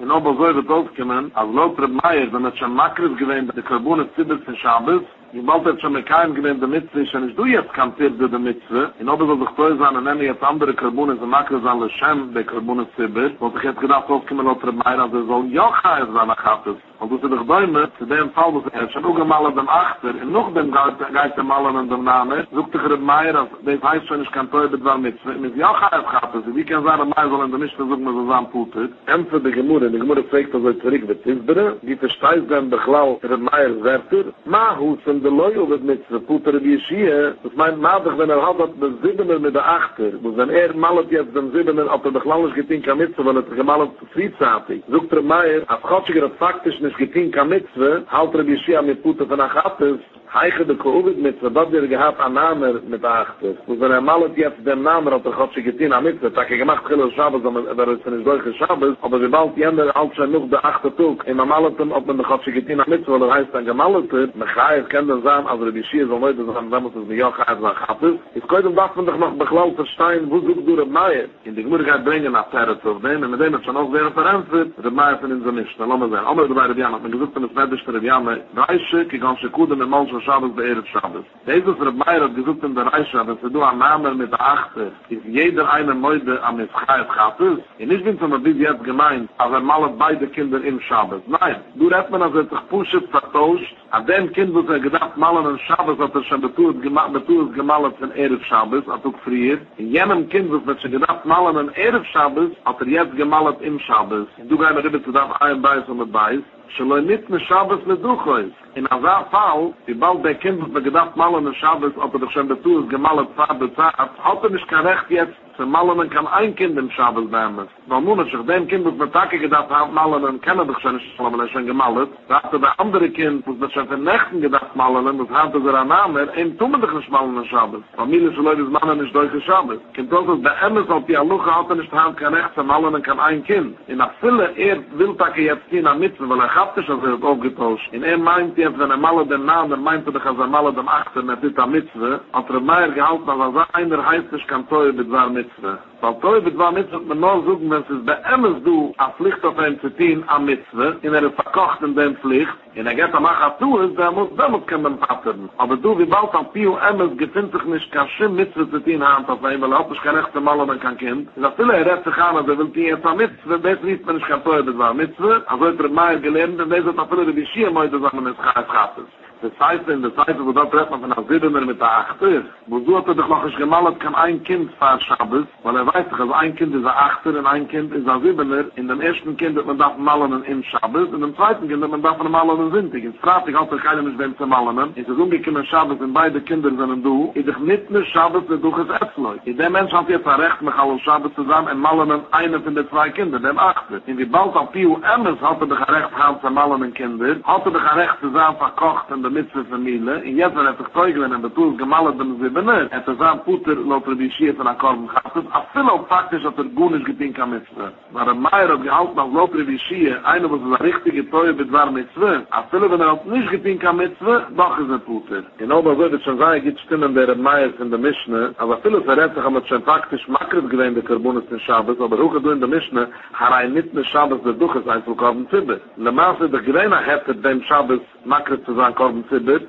In Obersäu wird aufgekommen, als Lothar Meier, wenn es schon Makris gewähnt, die Karbunen Zibbels in Schabbos, die Welt hat schon mit keinem gewähnt, der Mitzwe ist, und du jetzt kannst dir die Mitzwe. In Obersäu sich teuer sein, und nehmen jetzt andere Karbunen, die Makris an Lashem, die Karbunen Zibbels, und ich hätte gedacht, aufgekommen Lothar Meier, also soll ja keiner sein, nach Hattes. Und du sie doch däumen, zu dem Fall, dass er schon auch einmal an dem Achter, und noch dem Geist am Malen an dem Namen, sucht dich Reb Meier, als das heißt schon, ich kann teuer bezahlen mit, mit Jochaiz gehabt ist, wie kann sein, Meier soll in der Mischte suchen, dass er sein Putet. Ämpfe die Gemüde fragt, dass er zurück wird Zizbere, die versteigt dann Bechlau, Reb Meier Werther, Mahus und der Leu wird mit Puter wie Schiehe, das meint Madig, wenn er hat, dass der Siebener mit der Achter, und wenn er malet jetzt den Siebener, ob er Bechlau nicht getinkt kann mit, weil er gemalet friedsartig. Sucht Reb Meier, als Gottschiger hat faktisch nicht getinkt am Mitzwe, halt Rabbi Yeshia mit Puter von Achates, heiche de Kovid Mitzwe, dat wir gehabt an Namer mit Achter. Und wenn malet jetzt den Namer hat Gott sich getinkt am Mitzwe, tak gemacht Chilo Shabbos, aber es ist nicht solche Shabbos, aber wir bald die anderen als schon noch der Achter Tug, und malet dann, ob man Gott sich getinkt am Mitzwe, weil er heißt dann gemalet wird, man kann dann sagen, als Rabbi Yeshia so Leute sagen, wenn man es mit Jochaiz nach Achter, ist kein und darf man doch noch beglaut verstehen, wo sucht du Reb Meier? In die Gemüdigkeit bringen nach Territz auf dem, und mit dem hat schon auch sehr verantwortet, Reb Meier von in so nicht. Dann lassen wir sein, aber dabei Rebjana, man gesucht von das Mädelschte Rebjana, Reiche, gegangen Kudem im Mann von Shabbos bei Eretz Shabbos. Dieses Rebmeier hat gesucht in der Reiche, wenn sie du an Namen mit der Achter, ist jeder eine Mäude am Mischaiz Chattis. Und ich bin zum Beispiel jetzt gemeint, als malet beide Kinder im Shabbos. Nein, du rät man, als sich pushet, vertauscht, an dem Kind, was gedacht, malen in Shabbos, hat schon betuert gemalet in Eretz Shabbos, hat auch friert. In jenem Kind, was gedacht, malen in Eretz Shabbos, hat jetzt gemalet im Shabbos. Du gehst mir rüber zu darf ein Beiß und mit Beiß. שלא ניט משאבס לדוחויס. In azar Fall, wie bald der Kind, was gedacht, malen in Shabbos, ob doch schon betuert, gemalet Zeit bezahlt, hat nicht kein Recht jetzt, zu malen kann ein Kind im Shabbos nehmen. Weil nun hat sich dem Kind, was mit Tage gedacht hat, malen kann doch schon nicht, weil er schon gemalet. Da hat der andere Kind, was schon von Nächten gedacht, malen, das hat er an Namer, ihm tun wir doch nicht malen in Shabbos. Familie, so Leute, das Mann ist durch Shabbos. Kind auch, dass der Emmes auf die Aluche hat, nicht haben kein Recht, zu malen kann ein Kind. In der Fülle, will Tage jetzt hin am Mitzvah, weil hat sich also aufgetauscht. In meint jetzt, wenn malet den Namen, meint doch, als malet dem Achter mit dieser Mitzwe, hat Meier gehalten, als einer heißt, ich kann teuer mit dieser Mitzwe. Weil teuer mit dieser Mitzwe hat man nur suchen, wenn es bei Emmes du eine Pflicht auf einem Zettin am Mitzwe, in ist verkocht in dem Pflicht, in geht am Achat zu ist, der muss keinen Pattern. Aber du, wie bald an Pio Emmes, gefind sich nicht, kann schön Mitzwe Zettin haben, weil er hat sich kein Recht zum Malen und kein Kind. Ich sage, viele, er hat sich an, also will die jetzt am Mitzwe, das liest man nicht, kann teuer mit dieser Mitzwe. Also hat Meier gelernt, und das hat auch viele, die Schiehe möchte sagen, es gab es. Das heißt, in der Zeit, wo da redet man von einer Silbener mit der Achter, wo so hat doch noch nicht gemalet, kann ein Kind fahren Schabbos, weil er weiß doch, also ein Kind ist ein Achter und ein Kind ist ein Silbener. In dem ersten Kind hat man darf malen im Schabbos, in dem zweiten Kind hat man darf malen im Sintig. In Stratig hat doch keiner nicht wem zu malen. Es ist umgekommen Schabbos und beide Kinder sind du. Ich doch nicht mehr Schabbos, der durch das Erzleut. Dem Mensch hat jetzt ein Recht, mit allen Schabbos zusammen und malen einer von den zwei Kindern, dem Achter. In die Bald auf Pio Emmes hat doch ein Recht gehabt zu malen in Kinder, hat doch ein Recht zusammen verkocht in der Mitzvah Familie, und jetzt, wenn er sich Teugeln und Betuls gemalet dem Siebener, hat er sein Puter, laut Rabbi Yeshia von Akkorden gehabt, aber viel auch faktisch hat er gut nicht getinkt am Mitzvah. Weil der Meier hat gehalten, als laut Rabbi Yeshia, einer, was ist ein richtiger Teuer mit war Mitzvah, aber viele, wenn er nicht getinkt am Mitzvah, doch ist er Puter. In Obersäu wird schon sein, gibt Stimmen der Meier in der Mischne, aber viele verrät sich, haben es schon faktisch Makrit gewähnt, der Karbunis in Schabbos, aber auch in der Mischne, hat er nicht mit Schabbos, der durch ist ein Verkorben Zibber. Le Maße, der Gewähner hätte dem Schabbos Makrit zu sein,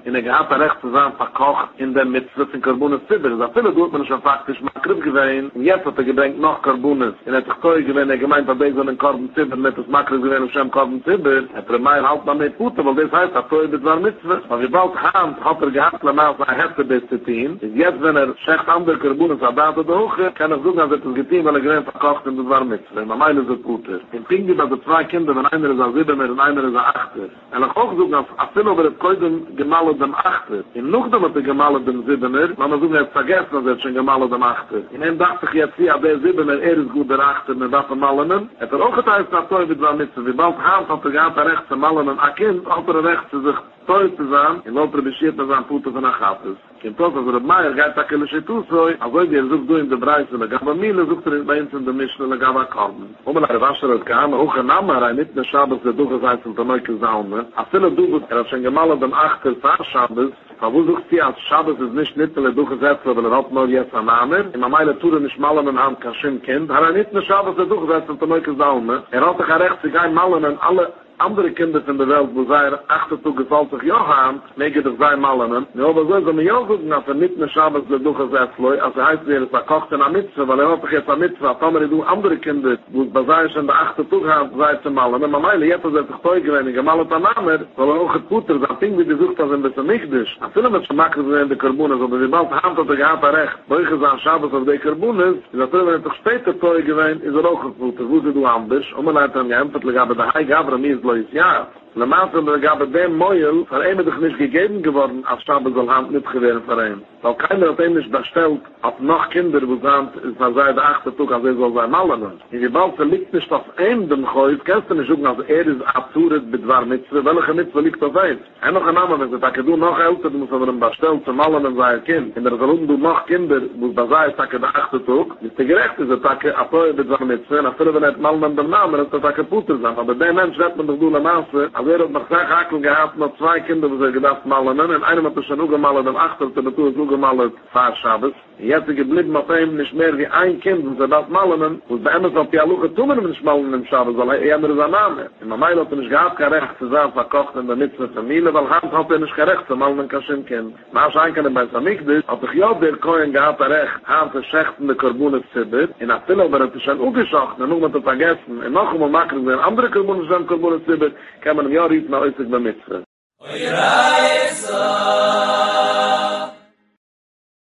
in der gehabte Recht zu sein, verkocht in der Mitzvah von Karbunis Zibber. Das viele tut man schon faktisch Makrit gewähnt, und jetzt hat er gebringt noch Karbunis. Und er hat sich teuer gewähnt, er gemeint, dass er in Karbunis Zibber nicht das Makrit gewähnt, und schon Karbunis Zibber hat er Meier halt noch nicht gut, weil das heißt, dass er mit war Mitzvah. Weil wir bald haben, hat er gehabt, dass er hätte bis zu tun. Und jetzt, wenn er schächt andere Karbunis hat, da hat er doch, kann er suchen, dass er das getan, weil er gewähnt verkocht in der war Mitzvah. Und meine ist es gut. In Pingdi, dass er zwei Kinder, wenn einer ist ein Siebener und einer ist ein Achter. Und er kann auch suchen, dass er viel über das Koiden dem gemalen dem achter. In noch dem hat gemalen dem siebener, man muss ihn jetzt vergessen, dass schon gemalen dem achter. In ihm dachte ich jetzt, ja, der siebener, ist gut der achter, mit was malen. Hat auch geteilt, dass Teufel war mit sich. Wie bald Hans hat gehabt, rechts zu malen, ein Kind, hat rechts zu sich Teufel zu sein, in welcher beschert er sein Futter von Achates. In Tosa, also der Meier, geht da keine Schüttusoi, also wie sucht du in der Breise, der Gabamile sucht bei uns in der Mischle, der Gabakorn. Wo man eine Wasser hat gehabt, auch ein Name, ein nicht mehr Schabes, der durchgesetzt und der Neuke Saume. A viele Dubes, hat schon gemalt am 8. Tag Schabes, aber wo sucht sie, als Schabes ist nicht nicht mehr durchgesetzt, aber hat nur jetzt ein Name. In der Meile tut nicht malen an einem Kaschim-Kind, hat nicht mehr Schabes, der durchgesetzt und der Neuke Saume. Hat doch ein Recht, sie gehen malen an alle andere Kinder in der Welt, wo sie achter zu gefällt Johann, mögen doch sein Malen. Ja, aber so, wenn wir ja suchen, dass nicht mehr Schabes der durchgesetzt läuft, also heißt, er ist kocht in der Mitzwe, weil hat doch jetzt eine Mitzwe, hat aber du andere Kinder, wo bei sich in der achter zu sei zu malen. Aber meine, jetzt ist sich teuer gewesen, gemalt an Amer, weil auch geputtert, das Ding, wie die sucht, das ein bisschen nicht ist. Und viele Menschen machen in der Karbunas, aber wie bald Hand hat gehabt, recht. Wo ich gesagt, Schabes auf der Karbunas, ist natürlich doch später teuer gewesen, ist auch geputtert, wo sie du anders, und man hat dann geämpftlich, aber der Hai gab mir ja, der Mann von der Gabe dem Meul von ihm doch nicht gegeben geworden, als Schabes soll Hand nicht gewähren für ihn. Weil keiner hat ihm nicht bestellt, ob noch Kinder, wo es Hand ist, als er der achte Tag, als er soll sein Malen. In die Balze liegt nicht auf ihm dem Geuf, kannst du nicht suchen, als er ist abzuret mit war Mitzwe, welche Mitzwe liegt auf ihm. Ein noch ein Name, wenn sie du noch älter, du musst aber ihm bestellen, zum Malen und sein Kind. In der Salon du noch Kinder, wo es da ist, der achte Tag, ist die gerecht, ist der Abteuer mit war Mitzwe, und er will nicht malen an dem Namen, ist der Puter sein. Aber der Mensch wird man doch du am Maße, also er hat noch sehr Hakel gehabt, noch zwei Kinder, die sich gedacht malen, und einer hat schon ugemalt am 8. und der Tour ist ugemalt Fahrschabes. Jetzt ist geblieben auf ihm nicht mehr wie ein Kind, und sie das malen, und bei ihm ist auf die Aluche tun wir nicht malen im Schabes, weil er immer sein Name. In der Meile hat er nicht gehabt, kein Recht zu sein, verkocht in der Mitzvah Familie, weil Hand hat er nicht kein Recht zu malen in Kaschim-Kind. Nachschein kann er bei Samigdisch, hat sich ja der Koen gehabt, er recht, Hand ist schächtende Karbunas-Zibber, in der Tilla, aber er ist schon ugeschocht, und nun hat er vergessen, und noch einmal machen sie andere Karbunas-Zibber, kann man im Jahr riefen, als ich bei Mitzvah.